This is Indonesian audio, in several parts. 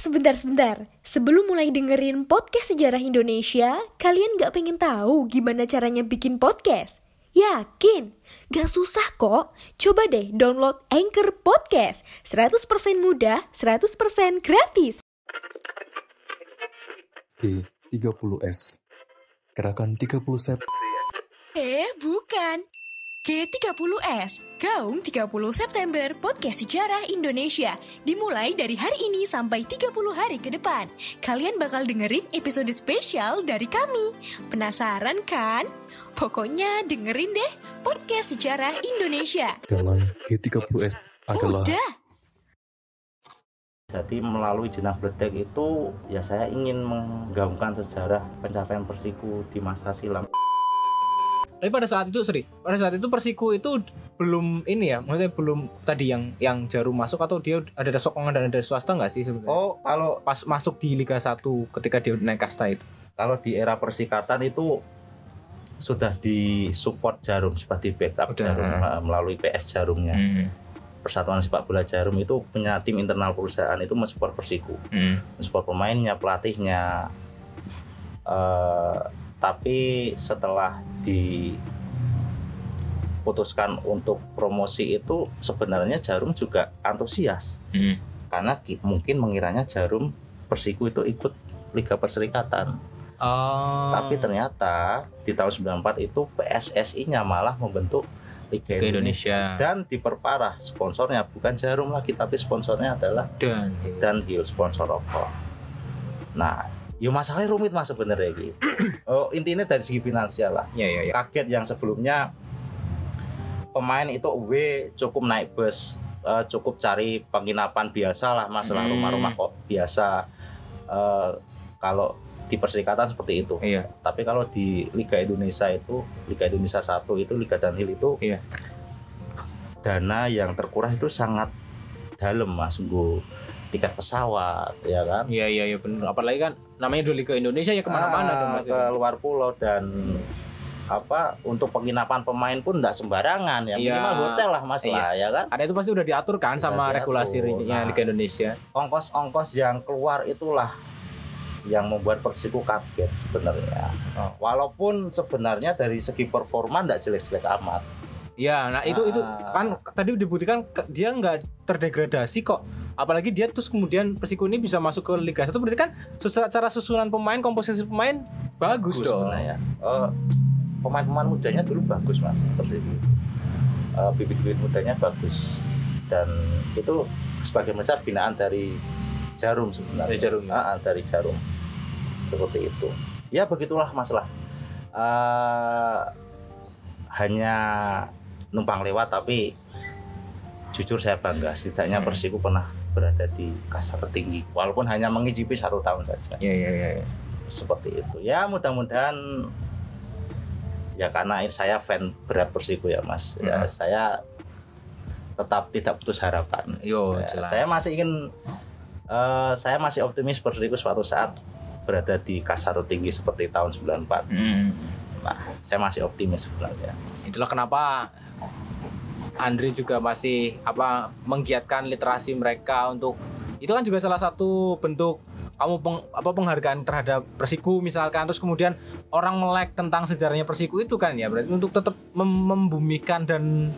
Sebentar. Sebelum mulai dengerin podcast sejarah Indonesia, kalian gak pengen tahu gimana caranya bikin podcast? Yakin? Gak susah kok. Coba deh download Anchor Podcast. 100% mudah, 100% gratis. G30S. Gerakan 30 Sep. Bukan. G30S, Gaung 30 September Podcast Sejarah Indonesia. Dimulai dari hari ini sampai 30 hari ke depan. Kalian bakal dengerin episode spesial dari kami. Penasaran kan? Pokoknya dengerin deh Podcast Sejarah Indonesia. Galang G30S adalah... Udah. Jadi melalui Jenang Bledek itu, ya saya ingin menggaungkan sejarah pencapaian Persiku di masa silam. Tapi pada saat itu Persiku itu belum ini ya, maksudnya belum tadi yang Djarum masuk, atau dia ada sokongan dan ada swasta nggak sih sebenarnya? Oh, kalau pas masuk di Liga 1 ketika dia naik kasta itu. Kalau di era Persikatan itu sudah disupport Djarum seperti backup Djarum melalui PS Djarumnya. Persatuan Sepak Bola Djarum itu punya tim internal perusahaan itu mensupport Persiku. Mensupport pemainnya, pelatihnya. Tapi setelah diputuskan untuk promosi itu sebenarnya Djarum juga antusias karena mungkin mengiranya Djarum Persiku itu ikut Liga Persikatan. Tapi ternyata di tahun 94 itu PSSI-nya malah membentuk Liga Indonesia dan diperparah sponsornya bukan Djarum lagi, tapi sponsornya adalah Dunhill, sponsor rokok. Nah, ya masalahnya rumit mas sebenarnya gitu. Intinya dari segi finansial lah. Ya. Kaget yang sebelumnya pemain itu cukup naik bus, cukup cari penginapan biasa lah mas, lah rumah-rumah kok biasa. Kalau di Persikatan seperti itu. Iya. Tapi kalau di Liga Indonesia itu, Liga Indonesia 1 itu, Liga Dunhill itu, iya, dana yang terkurah itu sangat dalam mas, sungguh. Tiket pesawat, ya kan? Iya, benar. Apalagi kan namanya Liga Indonesia ya kemana-mana dong, mas, ke luar pulau dan untuk penginapan pemain pun nggak sembarangan ya. Minimal hotel lah mas lah, ya kan? Ada itu pasti udah diatur kan sama regulasinya Liga Indonesia. Ongkos-ongkos yang keluar itulah yang membuat Persiku kaget sebenarnya. Walaupun sebenarnya dari segi performa nggak jelek-jelek amat. Ya, nah itu kan tadi dibuktikan dia nggak terdegradasi kok. Apalagi dia terus kemudian Persiku ini bisa masuk ke Liga 1, berarti kan secara susunan pemain, komposisi pemain bagus dong. Ya. Pemain-pemain mudanya dulu bagus mas Persiku. Bibit-bibit mudanya bagus dan itu sebagai macam binaan dari Djarum sebenarnya. Dari Djarum seperti itu. Ya begitulah masalah. Hanya numpang lewat, tapi jujur saya bangga setidaknya Persiku pernah berada di kasta tertinggi walaupun hanya mengicipi 1 tahun saja. Iya. Seperti itu. Ya mudah-mudahan ya, karena saya fan berat Persiku ya mas. Ya, saya tetap tidak putus harapan. Saya masih optimis Persiku suatu saat berada di kasta tertinggi seperti tahun 94. Nah, saya masih optimis sebenarnya. Itulah kenapa Andri juga masih menggiatkan literasi mereka untuk itu kan juga salah satu bentuk kamu penghargaan terhadap Persiku misalkan, terus kemudian orang melek tentang sejarahnya Persiku itu kan ya, berarti untuk tetap membumikan dan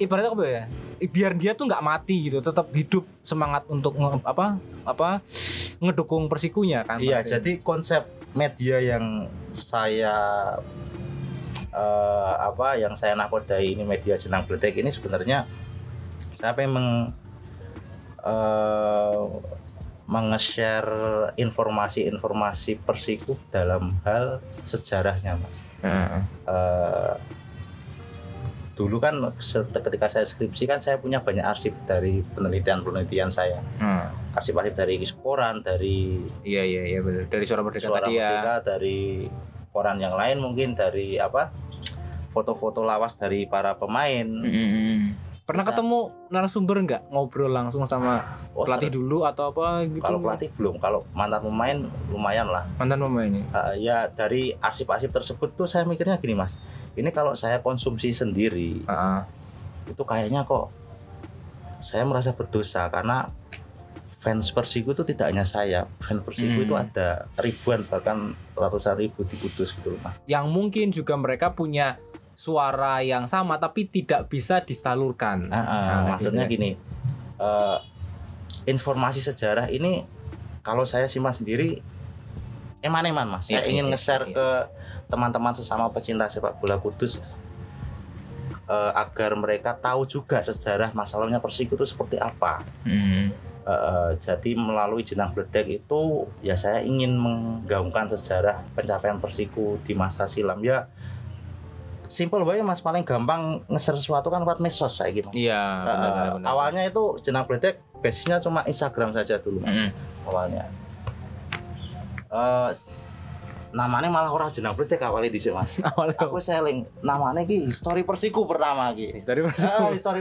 ibaratnya apa ya, biar dia tuh nggak mati gitu, tetap hidup semangat untuk ngedukung Persikunya kan. Iya, jadi konsep media yang saya nakodai ini, media Jenang Bledek ini sebenarnya saya pengen meng-share informasi-informasi Persiku dalam hal sejarahnya mas. Dulu kan ketika saya skripsi kan saya punya banyak arsip dari penelitian saya. Arsip-arsip dari koran, dari benar, dari Suara Merdeka tadi ya, dari koran yang lain, mungkin dari foto-foto lawas dari para pemain. Pernah ketemu narasumber enggak? Ngobrol langsung sama pelatih dulu atau apa gitu? Kalau pelatih belum, kalau mantan pemain lumayan lah. Mantan pemainnya? Ya dari arsip-arsip tersebut tuh saya mikirnya gini mas, ini kalau saya konsumsi sendiri, itu kayaknya kok saya merasa berdosa karena fans Persiku itu tidak hanya saya, fans Persiku itu ada ribuan bahkan ratusan ribu di Kudus gitu loh. Yang mungkin juga mereka punya suara yang sama tapi tidak bisa disalurkan. Maksudnya gitu. Gini, informasi sejarah ini kalau saya simak sendiri eman-eman Mas. Saya ingin nge-share ke teman-teman sesama pecinta sepak bola Kudus agar mereka tahu juga sejarah masalahnya Persiku itu seperti apa. Jadi melalui Jenang Bledek itu ya saya ingin menggaungkan sejarah pencapaian Persiku di masa silam. Ya simple banget Mas, paling gampang nge-share sesuatu kan buat medsos saya gitu. Iya. Awalnya itu Jenang Bledek basisnya cuma Instagram saja dulu Mas. Awalnya. Namanya malah orang Jenang Bledek awalnya dhisik Mas. Aku seling namanya ki histori Persiku pertama ki. Histori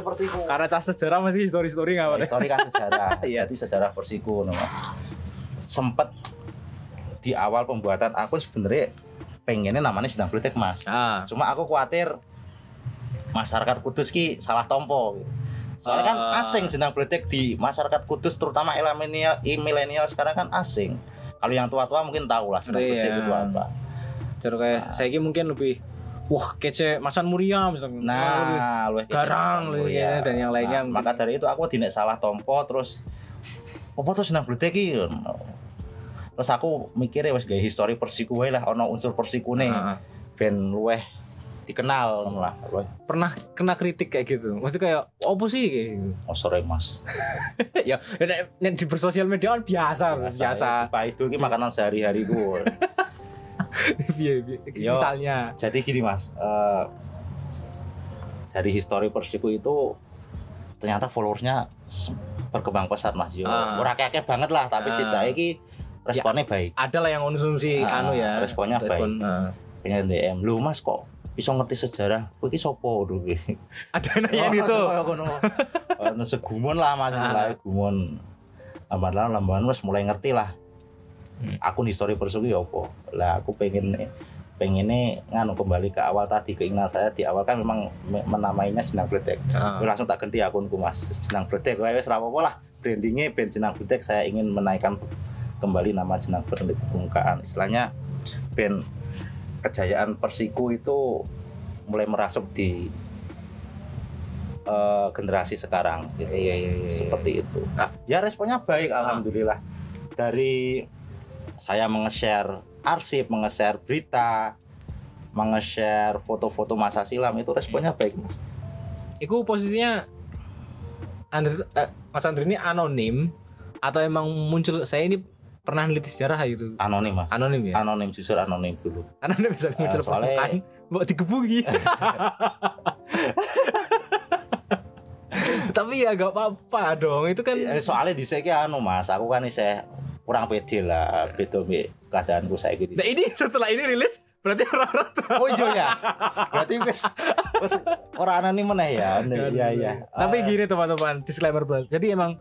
Persiku. Karena cah sejarah masih histori-histori enggak apa-apa. Histori kan sejarah. Jadi sejarah Persiku no Mas. Sempet di awal pembuatan aku sebenarnya pengennya namanya Jenang Bledek Mas. Cuma aku khawatir masyarakat Kudus ki salah tompo. Soalnya kan asing Jenang Bledek di masyarakat Kudus terutama milenial sekarang kan asing. Kalau yang tua-tua mungkin tahu lah seperti itu apa. Jadi kayak saiki mungkin lebih wah kece macan muria misalnya. Nah, luwih garang luwih dan yang lainnya. Maka dari itu aku tidak salah tompo terus opo terus Jenang Bledek iki. Terus aku mikirnya wis gawe histori Persiku wae lah ana unsur Persikune. Ben luwih dikenal lah. Pernah kena kritik kayak gitu. Maksudnya kayak opo sih kayak gitu. Sore Mas. ya, di bersosial media kan biasa. Paido iki makanan sehari-hari gue. Misalnya. Jadi gini Mas, dari histori Persiku itu ternyata followersnya berkembang pesat Mas. Ora akeh banget lah, tapi setidaknya iki responnya baik. Ada lah yang konsumsi responnya baik. Pengen DM, "Lu Mas kok bisa ngerti sejarah, kuwi sopo lho kuwi." Ada nanya gitu. Ono segumun lah Mas, mulai gumun. Lamban-lamban wis mulai ngerti lah. Aku histori Persiku ya opo. Lah aku pengennya nganu kembali ke awal tadi, keinginan saya di awal kan memang menamainya Jenang Bledek. Langsung tak ganti akunku Mas. Jenang Bledek wae wis ra apa-apa lah. Brandingnya ben Jenang Bledek, saya ingin menaikkan kembali nama Jenang Bledek ke permukaan. Istilahnya ben kejayaan Persiku itu mulai merasuk di generasi sekarang gitu. Iya. Seperti itu. Ya responnya baik alhamdulillah. Dari saya menge-share arsip, menge-share berita, menge-share foto-foto masa silam itu responnya baik Mas. Iku posisinya Andri, Mas Andri ini anonim atau emang muncul saya ini pernah neliti sejarah gitu? Anonim Mas. Anonim ya? Anonim, jujur anonim dulu. Anonim bisa muncul permukaan, mau digebuki. Tapi ya gak apa-apa dong, itu kan soalnya dhisik Mas, aku kan isih kurang pede lah, beda mbek keadaanku saiki. Nah ini setelah ini rilis berarti orang-orang tua. Oh iya ya. Berarti wis ora anonim meneh ya. Iya. Tapi gini teman-teman, disclaimer banget. Jadi emang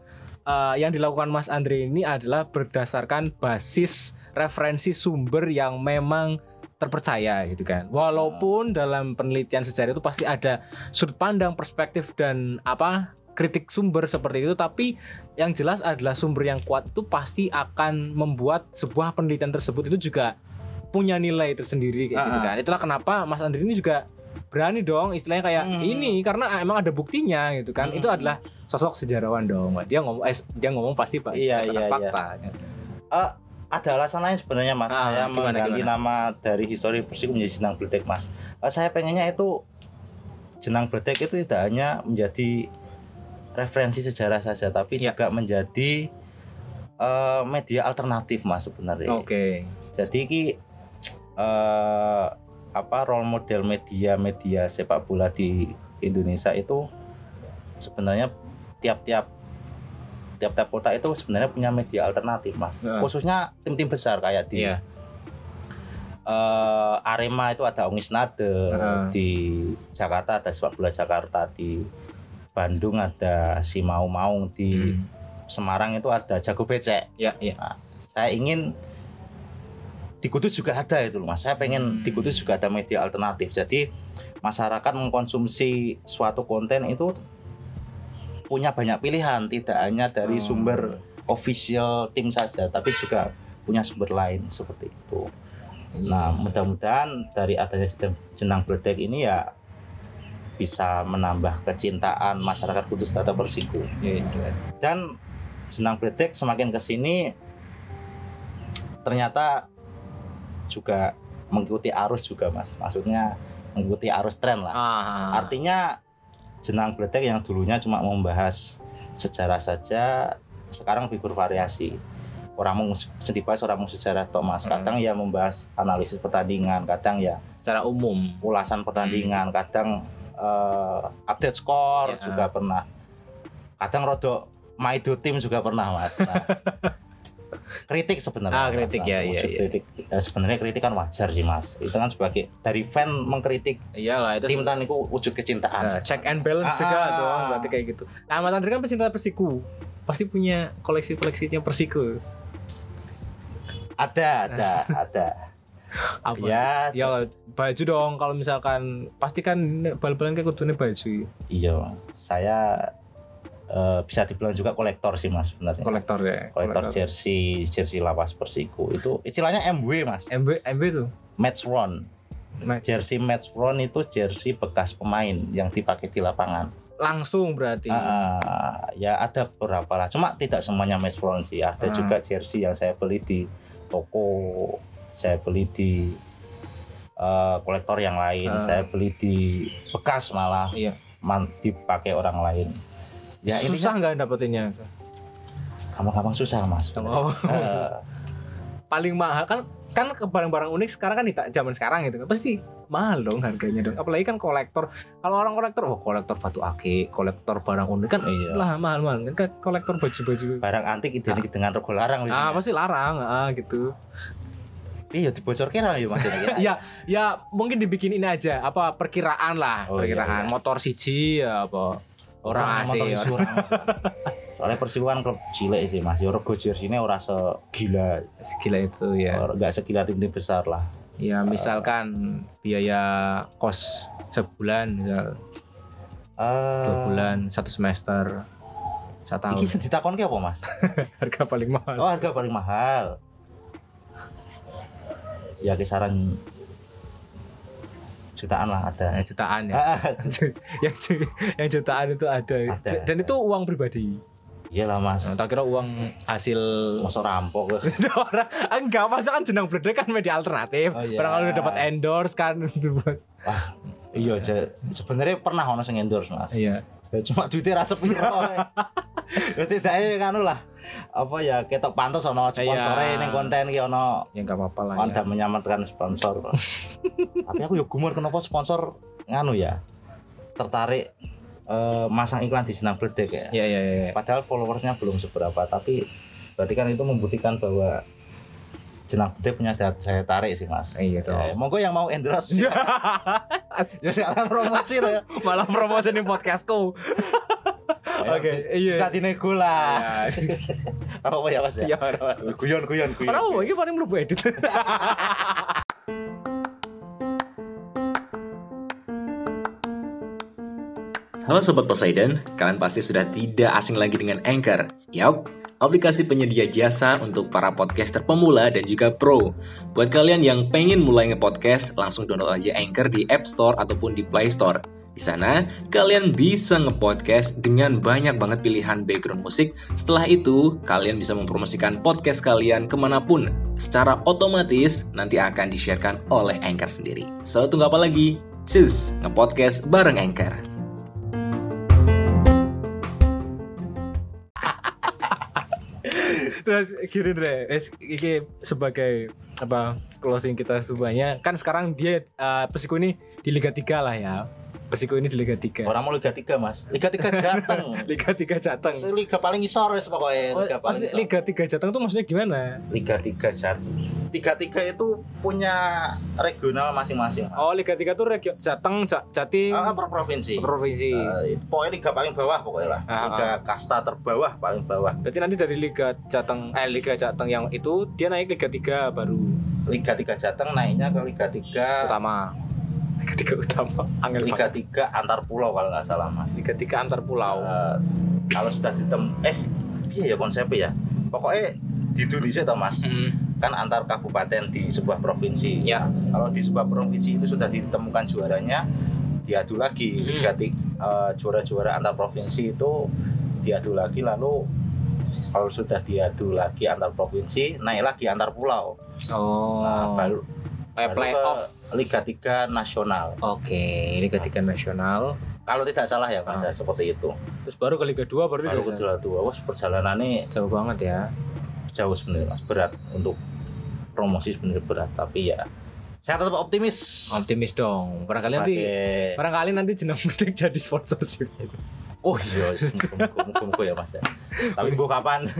yang dilakukan Mas Andri ini adalah berdasarkan basis referensi sumber yang memang terpercaya gitu kan. Walaupun dalam penelitian sejarah itu pasti ada sudut pandang, perspektif dan kritik sumber seperti itu, tapi yang jelas adalah sumber yang kuat itu pasti akan membuat sebuah penelitian tersebut itu juga punya nilai tersendiri kayak gitu kan. Itulah kenapa Mas Andri ini juga berani dong istilahnya kayak ini karena emang ada buktinya gitu kan. Itu adalah sosok sejarawan dong. Dia ngomong pasti Pak. Iya. Fakta. Ada alasan lain sebenarnya Mas. Saya mengganti nama dari histori Persiku menjadi Jenang Bledek Mas. Saya pengennya itu Jenang Bledek itu tidak hanya menjadi referensi sejarah saja tapi juga menjadi media alternatif Mas sebenarnya. Oke. Jadi ki role model media sepak bola di Indonesia itu sebenarnya tiap-tiap kota itu sebenarnya punya media alternatif Mas. Khususnya tim-tim besar kayak di Arema itu ada Ongis Nade, di Jakarta ada Sepak Bola Jakarta, di Bandung ada Simaung Maung, di Semarang itu ada Jago Becek. Iya. Nah, saya ingin di Kudus juga ada itu Mas. Saya pengen di Kudus juga ada media alternatif. Jadi masyarakat mengkonsumsi suatu konten itu punya banyak pilihan, tidak hanya dari sumber official tim saja, tapi juga punya sumber lain seperti itu. Nah, mudah-mudahan dari adanya Jenang Bledek ini ya bisa menambah kecintaan masyarakat khusus terhadap Persiku. Dan Jenang Bledek semakin kesini ternyata juga mengikuti arus juga, Mas. Maksudnya mengikuti arus tren lah. Artinya Jenang Bledek yang dulunya cuma membahas sejarah saja, sekarang lebih bervariasi. Orang sejarah Thomas, kadang ya membahas analisis pertandingan, kadang ya secara umum ulasan pertandingan, kadang update skor juga pernah. Kadang rodok maido tim juga pernah, Mas. Nah, kritik sebenarnya. Sebenarnya kritik kan wajar sih, Mas. Itu kan sebagai dari fan mengkritik. Iyalah, itu tim taniku wujud kecintaan. Check and balance juga doang berarti kayak gitu. Nah, Mas Andri kan pecinta Persiku. Pasti punya koleksi-koleksinya Persiku. Ada. Apa? Ya, baju dong kalau misalkan pasti kan bal-balan kayak kudune baju. Iya, saya bisa dibilang juga kolektor sih, Mas, sebenarnya. Kolektor jersey lawas Persiku. Itu istilahnya MW, Mas. MW itu match run. Jersey match run itu jersey bekas pemain yang dipakai di lapangan. Langsung berarti. Ya ada berapa lah. Cuma tidak semuanya match run sih. Ada juga jersey yang saya beli di toko, saya beli di kolektor yang lain, saya beli di bekas malah. Iya. Dipakai orang lain. Ya, susah nggak dapetinnya? Gampang-gampang susah, Mas. Paling mahal kan barang-barang unik sekarang kan di zaman sekarang gitu kan pasti mahal dong harganya dong. Apalagi kan kolektor. Kalau orang kolektor, kolektor batu akik, kolektor barang unik kan lah mahal-mahal kan. Kolektor baju-baju. Barang antik identik dengan rego larang. Pasti larang, gitu. Iya, dibocorkan lah ya, Mas. Ya mungkin dibikinin aja apa perkiraan lah, perkiraan. Iya. Motor siji orang asli orang. Soalnya Persiku kan klub cilik sih, Mas. Rego jersey-ne ora segila itu ya. Enggak segila tim-tim besar lah. Ya misalkan biaya kos sebulan misal 2 bulan, 1 semester, 1 tahun. Iki ditakoni apa, Mas? Harga paling mahal. Oh, harga paling mahal. Ya kisaran jutaan lah ada. Jutaan ya. yang jutaan itu ada. Dan itu uang pribadi. Iyalah, Mas. Nah, tak kira uang hasil mosok rampok. Enggak, Mas, kan Jenang Bledek kan media alternatif. Barangkali udah dapat endorse kan. Wah, iya sebenarnya pernah ono sing endorse, Mas. Iya. Ya cuma duitnya ra sepiro. Ya tidake kan lah. Apa ya ketok pantes ono sponsore ning konten iki ono. Ya enggak apa-apa lah. Anda menyelamatkan sponsor. Tapi aku ya gumur kenapa sponsor tertarik masang iklan di Jenang Bledek ya. Iya. Padahal followersnya belum seberapa, tapi berarti kan itu membuktikan bahwa Jenang Bledek punya daya tarik sih, Mas. Iya toh. Monggo yang mau endorse. Ya sekarang promosi lah. Malah promosi ning podcastku. Oke, bisa dinego lah. Apa ya, Mas ya? Ya, guyon. Ora apa iki paling mlebu edit. Halo Sobat Poseidon, kalian pasti sudah tidak asing lagi dengan Anchor. Yap, aplikasi penyedia jasa untuk para podcaster pemula dan juga pro. Buat kalian yang pengen mulai nge-podcast, langsung download aja Anchor di App Store ataupun di Play Store. Di sana, kalian bisa nge-podcast dengan banyak banget pilihan background musik. Setelah itu, kalian bisa mempromosikan podcast kalian kemanapun. Secara otomatis, nanti akan di-sharekan oleh Anchor sendiri. So, tunggu apa lagi? Cus, nge-podcast bareng Anchor. Terus gini deh, ini sebagai closing kita semuanya. Kan sekarang dia Persiku ini di Liga 3 lah ya. Persiku ini di Liga 3. Orang mau Liga 3, Mas. Liga 3 Jateng. Liga 3 Jateng. Liga paling ngisor wis pokoke. Liga 3 Jateng itu maksudnya gimana? Liga 3 Jateng. 3 itu punya regional masing-masing. Oh, Liga 3 itu Jateng, Jatim. Per provinsi. Pokoknya liga paling bawah pokoknya lah. Liga kasta terbawah paling bawah. Berarti nanti dari Liga Jateng yang itu dia naik Liga 3 baru. Liga 3 Jateng naiknya ke Liga 3 utama. Liga 3 utama, Liga 3 antar pulau kalau nggak salah, Mas. Liga 3 antar pulau. Kalau sudah ditem, iya ya konsepnya ya. pokoknya didulisnya toh Mas. Kan antar kabupaten di sebuah provinsi. Ya. Kalau di sebuah provinsi itu sudah ditemukan juaranya, diadu lagi. Juara-juara antar provinsi itu diadu lagi, lalu kalau sudah diadu lagi antar provinsi, naik lagi antar pulau. Oh. Nah, baru playoff Liga 3 nasional. Oke, Liga 3 nasional. Kalau tidak salah ya Mas, seperti itu. Terus baru ke Liga 2 baru ke Liga 2. Wah, perjalanannya jauh banget ya. Jauh sebenarnya Mas, berat untuk promosi sebenarnya berat, tapi ya saya tetap optimis. Optimis dong. Barangkali nanti Jenang Bledek jadi sponsorship. Oh iya, muka-muka ya Mas ya. Tapi buka kapan?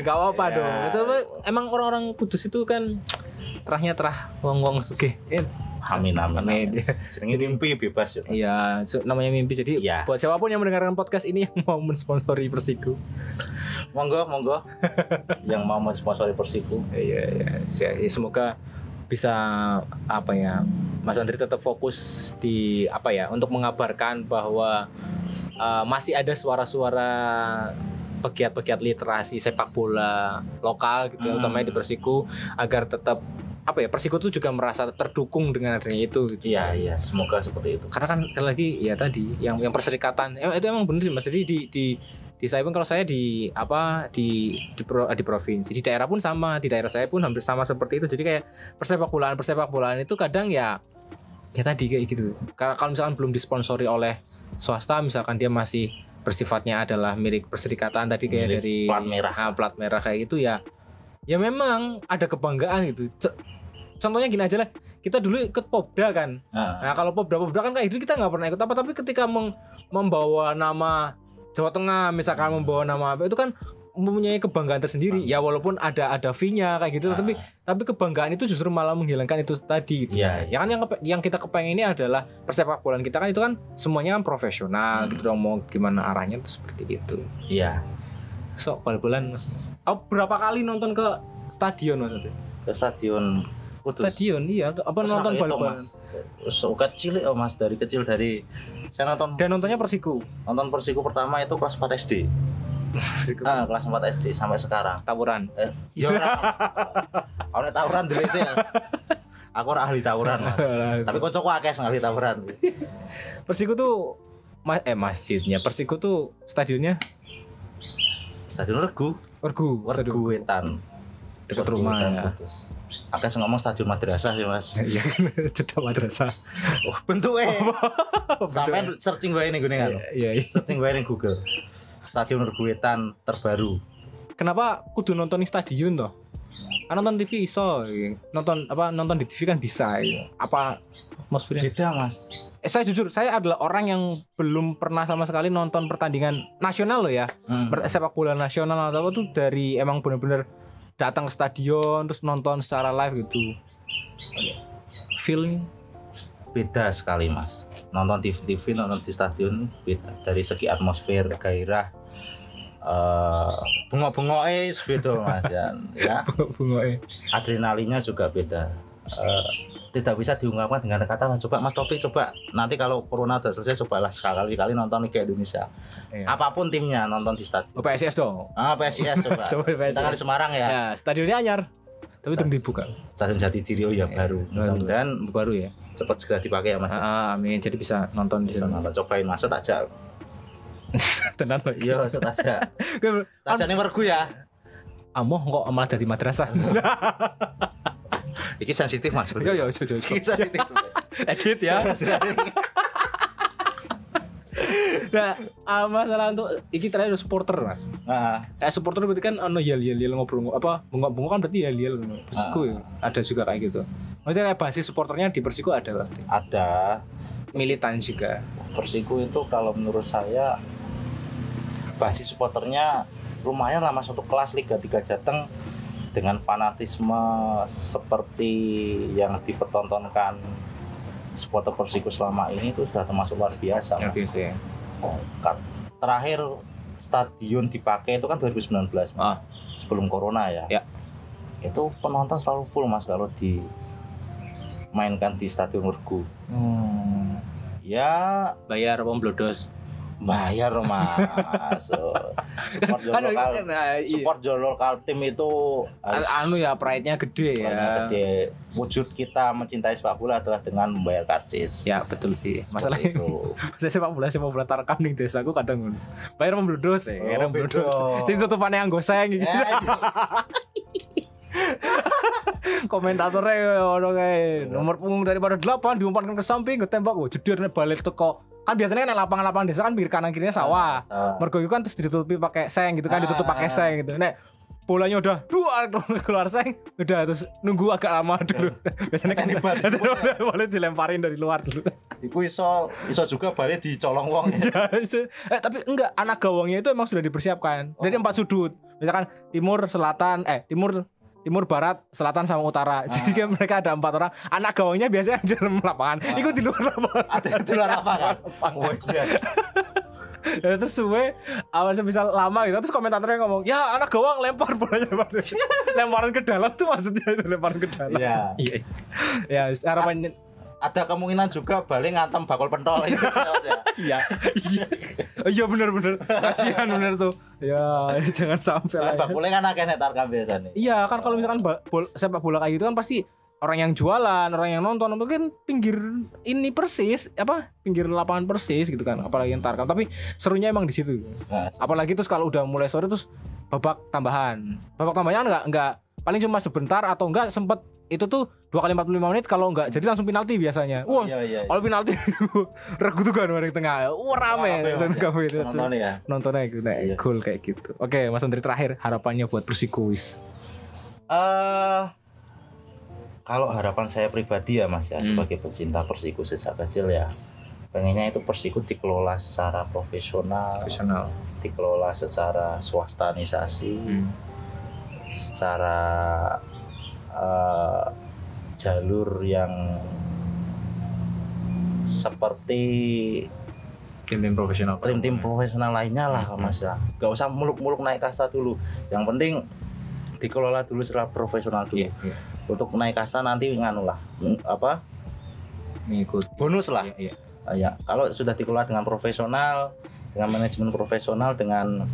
Gak apa-apa ya. Dong. Tapi, emang orang-orang Kudus itu kan terah wong-wong sugih. Amin. Jenenge mimpi bebas ya Mas. Iya, namanya mimpi. Jadi ya, buat siapapun yang mendengarkan podcast ini yang mau mensponsori Persiku, monggo. Yang mau mensponsori Persiku. Iya. Semoga bisa Mas Andri tetap fokus di untuk mengabarkan bahwa masih ada suara-suara pegiat-pegiat literasi sepak bola lokal gitu, utamanya di Persiku, agar tetap Persiku itu juga merasa terdukung dengan adanya itu gitu. Iya, semoga seperti itu. Karena kan sekali lagi ya tadi yang perserikatan itu emang benar sih Mas. Jadi di saya pun, kalau saya di provinsi, di daerah pun sama, di daerah saya pun hampir sama seperti itu. Jadi kayak persepak bolaan itu kadang ya tadi kayak gitu. Kalau misalkan belum disponsori oleh swasta, misalkan dia masih bersifatnya adalah milik perserikatan tadi, kayak milik dari plat merah kayak gitu ya memang ada kebanggaan gitu. Contohnya gini aja lah, kita dulu ikut Popda kan. Nah kalau Popda kan kayak gitu, kita nggak pernah ikut tapi ketika membawa nama Jawa Tengah misalkan, membawa nama itu kan mempunyai kebanggaan tersendiri. Ya walaupun ada fee-nya kayak gitu, tapi kebanggaan itu justru malah menghilangkan itu tadi gitu. Ya kan yang kita kepengen ini adalah persepak bolaan kita kan itu kan semuanya kan profesional gitu dong, mau gimana arahnya itu seperti itu. Iya. So bal-balan berapa kali nonton ke stadion maksudnya? Ke stadion Kudus. Stadion iya, nonton bal-balan. Mas dari kecil saya nonton. Dan nontonnya Persiku. Nonton Persiku pertama itu kelas 4 SD. Kelas 4 SD sampai sekarang. Tawuran. Ya ora. Ono tawuran dhisik. Aku ora ahli tawuran, Mas. Tapi kocokku akeh ahli tawuran. Persiku tuh masjidnya. Persiku tuh stadionnya Stadion Orguetan. Dekat rumah ya. Agak ngomong stadion madrasah sih Mas. Iya kan, cedak madrasah. Oh, bentuknya. Sampai searching wae ning gone kan. Iya. Searching wae ning Google. Stadion Orguetan terbaru. Kenapa kudu nonton stadion toh? Nonton TV iso, nonton di TV kan bisa. Apa maksudnya? Beda Mas. Saya jujur, saya adalah orang yang belum pernah sama sekali nonton pertandingan nasional loh ya. Sepak bola nasional atau apa tuh dari emang bener-bener datang ke stadion terus nonton secara live gitu. Feeling beda sekali Mas. Nonton TV, nonton di stadion beda dari segi atmosfer, gairah, bengok-bengoke beda Mas ya. Bengok-bengoke. Adrenalinnya juga beda. Tidak bisa diungkapkan dengan kata. Coba Mas Taufik, coba nanti kalau corona sudah selesai, cobalah sekali-kali nonton Liga Indonesia. Iya. Apapun timnya, nonton di stadion. PSS dong. PSS coba. PSS. Kita kan di Semarang ya. Ya, stadionnya anyar. Tapi belum dibuka. Stadion Jatidiri baru. Mudah-mudahan baru ya. Cepat segera dipakai ya Mas. Amin. Jadi bisa nonton di sana. Cobain Mas, tak tenan loh. Iya, tak. Tajane mergu ya. Amoh kok malah dari madrasah. Iki sensitif Mas. Iya, iki sensitif. Edit ya. Nah, masalah untuk iki terakhir supporter Mas. Kayak supporter berarti kan ono yel-yel ngobrol bengok-bengok kan berarti yel-yel Persiku ya. Ada juga kayak gitu. Maksudnya kayak basis supporternya di Persiku ada berarti. Ada. Militan juga. Persiku itu kalau menurut saya basis supporternya lumayan lah Mas, untuk kelas Liga 3 Jateng, dengan fanatisme seperti yang dipertontonkan supporter Persiku selama ini itu sudah termasuk luar biasa. Ya. Terakhir stadion dipakai itu kan 2019 Mas. Sebelum corona ya. Itu penonton selalu full Mas kalau dimainkan di Stadion Mergu. Ya bayar pemblodos. Bayar Mas. Support lokal tim itu pride-nya gede ya. Gede. Wujud kita mencintai sepak bola adalah dengan membayar karcis. Ya, betul sih. Masalah itu. Saya sepak bola tarkam ning desaku kadang bayar membludos ya, bayar membludos. Sing tutupane yang goseng gitu. Komentatornya ono kae nomor punggung daripada 8 diumpankan ke samping ketembak jedirne balik teko. Kan biasanya nek lapangan-lapangan desa kan pinggir kanan kirinya sawah. Mergo iku kan terus ditutupi pakai seng gitu kan, ditutup pakai seng gitu. Nek bolanya udah keluar seng, udah terus nunggu agak lama dulu. Biasanya kan boleh dilemparin dari luar dulu. Iku iso juga balik dicolong wong. Tapi enggak, anak gawangnya itu emang sudah dipersiapkan. Dari 4 sudut. Misalkan timur, selatan, timur, barat, selatan sama utara. Jadi kan mereka ada 4 orang. Anak gawangnya biasanya di dalam lapangan. Iku di luar lapangan. Ada di luar lapangan. Ya, terus gue awal sebisa lama gitu. Terus komentatornya ngomong, "Ya, anak gawang lempar bolanya." Lemparan ke dalam tuh maksudnya itu lemparan ke dalam. Iya. Ya, harapannya ada kemungkinan juga balik ngantem bakul pentol itu ya. Iya. Iya bener. Kasihan bener tuh. Ya, jangan sampai lah. Bakulnya kan akeh nek tarkam biasane. Iya, kan kalau misalkan sepak bola kayak gitu kan pasti orang yang jualan, orang yang nonton mungkin pinggir ini persis, pinggir lapangan persis gitu kan. Apalagi yang tarkam, tapi serunya emang di situ. Apalagi terus kalau udah mulai sore terus babak tambahan. Babak tambahannya enggak paling cuma sebentar atau enggak sempet itu tuh 2x45 menit kalau enggak jadi langsung penalti biasanya. Wah, iya. Kalau penalti regu tuh kan orang tengah. Wah, rame nonton kafe itu. Nontonnya gitu, iya. Cool kayak gitu. Oke, Mas Andri terakhir harapannya buat Persiku wis. Kalau harapan saya pribadi ya Mas ya sebagai pecinta Persiku sejak kecil ya. Pengennya itu Persiku dikelola secara profesional. Dikelola secara swastanisasi. Secara jalur yang seperti tim-tim profesional lainnya lah Mas ya. Gak usah muluk-muluk naik kasta dulu. Yang penting dikelola dulu secara profesional dulu. Yeah. Untuk naik kasta nanti nganulah ngikut bonus lah. Ya, kalau sudah dikelola dengan profesional, dengan manajemen profesional, dengan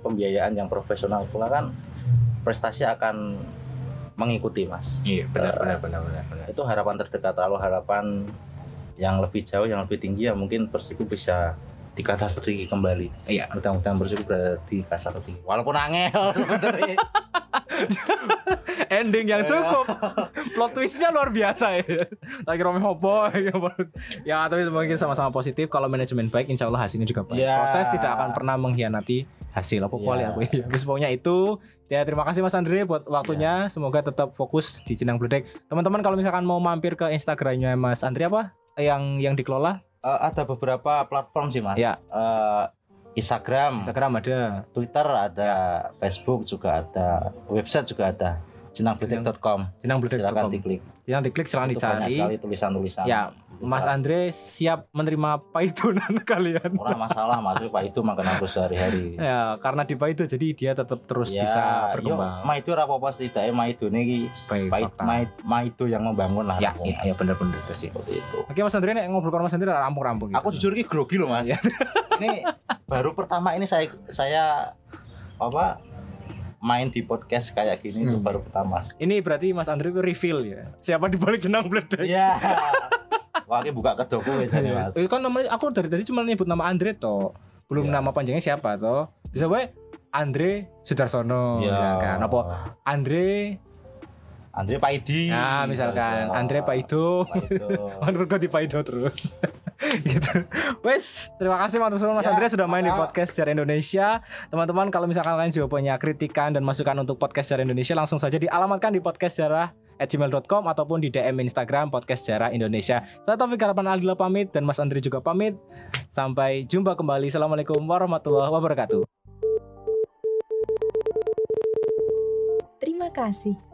pembiayaan yang profesional pula kan prestasi akan mengikuti Mas. Iya, benar. Itu harapan terdekat. Kalau harapan yang lebih jauh, yang lebih tinggi ya mungkin Persiku bisa di kasta tertinggi kembali. Iya, mudah-mudahan Persiku berada di kasta tertinggi. Walaupun angel sebenarnya. Ending yang cukup. Plot twist-nya luar biasa ya. Lagi rame hopo. Ya, tapi mungkin sama-sama positif. Kalau manajemen baik, insya Allah hasilnya juga baik. Yeah. Proses tidak akan pernah mengkhianati hasil. Pokoknya itu. Ya, terima kasih Mas Andri buat waktunya. Yeah. Semoga tetap fokus di Jenang Bledek. Teman-teman kalau misalkan mau mampir ke Instagramnya Mas Andri apa? Yang dikelola? Ada beberapa platform sih Mas. Yeah. Instagram ada, Twitter ada, Facebook juga ada, website juga ada, jenangbledek.com. Silakan diklik. Yang diklik silahkan dicari. Banyak sekali tulisan-tulisan. Ya, Mas Andre siap menerima paidonan kalian. Ora masalah, Mas. Paido mangkana terus sehari-hari. Ya, karena di paido jadi dia tetap terus ya, bisa berkembang. Ya, maido ora apa-apa setidaknya maidone iki maido yang membangun lah. Ya bener-bener seperti itu. Oke, Mas Andre nek ngobrol karo Mas Andre rampung-rampung gitu. Aku jujur iki grogi lho, Mas. Ini baru pertama ini saya main di podcast kayak gini itu baru pertama. Ini berarti Mas Andri itu reveal ya. Siapa di balik Jenang Bledek? Iya. Wah, ini buka kedokku biasanya Mas. Itu kan namanya aku dari tadi cuma nyebut nama Andri toh. Belum nama panjangnya siapa toh. Bisa wae Andri Sudarsono misalkan. Apa Andri Paidi. Nah, misalkan Andri Paido. Menurutku di Paido terus. Gitu. Wes, terima kasih Mas Andri sudah main di podcast Sejarah Indonesia. Teman-teman kalau misalkan kalian juga punya kritikan dan masukan untuk podcast Sejarah Indonesia langsung saja dialamatkan di podcastsejarah@gmail.com ataupun di DM Instagram podcast Sejarah Indonesia. Saya Taufik harapan Adila pamit dan Mas Andri juga pamit. Sampai jumpa kembali. Assalamualaikum warahmatullahi wabarakatuh. Terima kasih.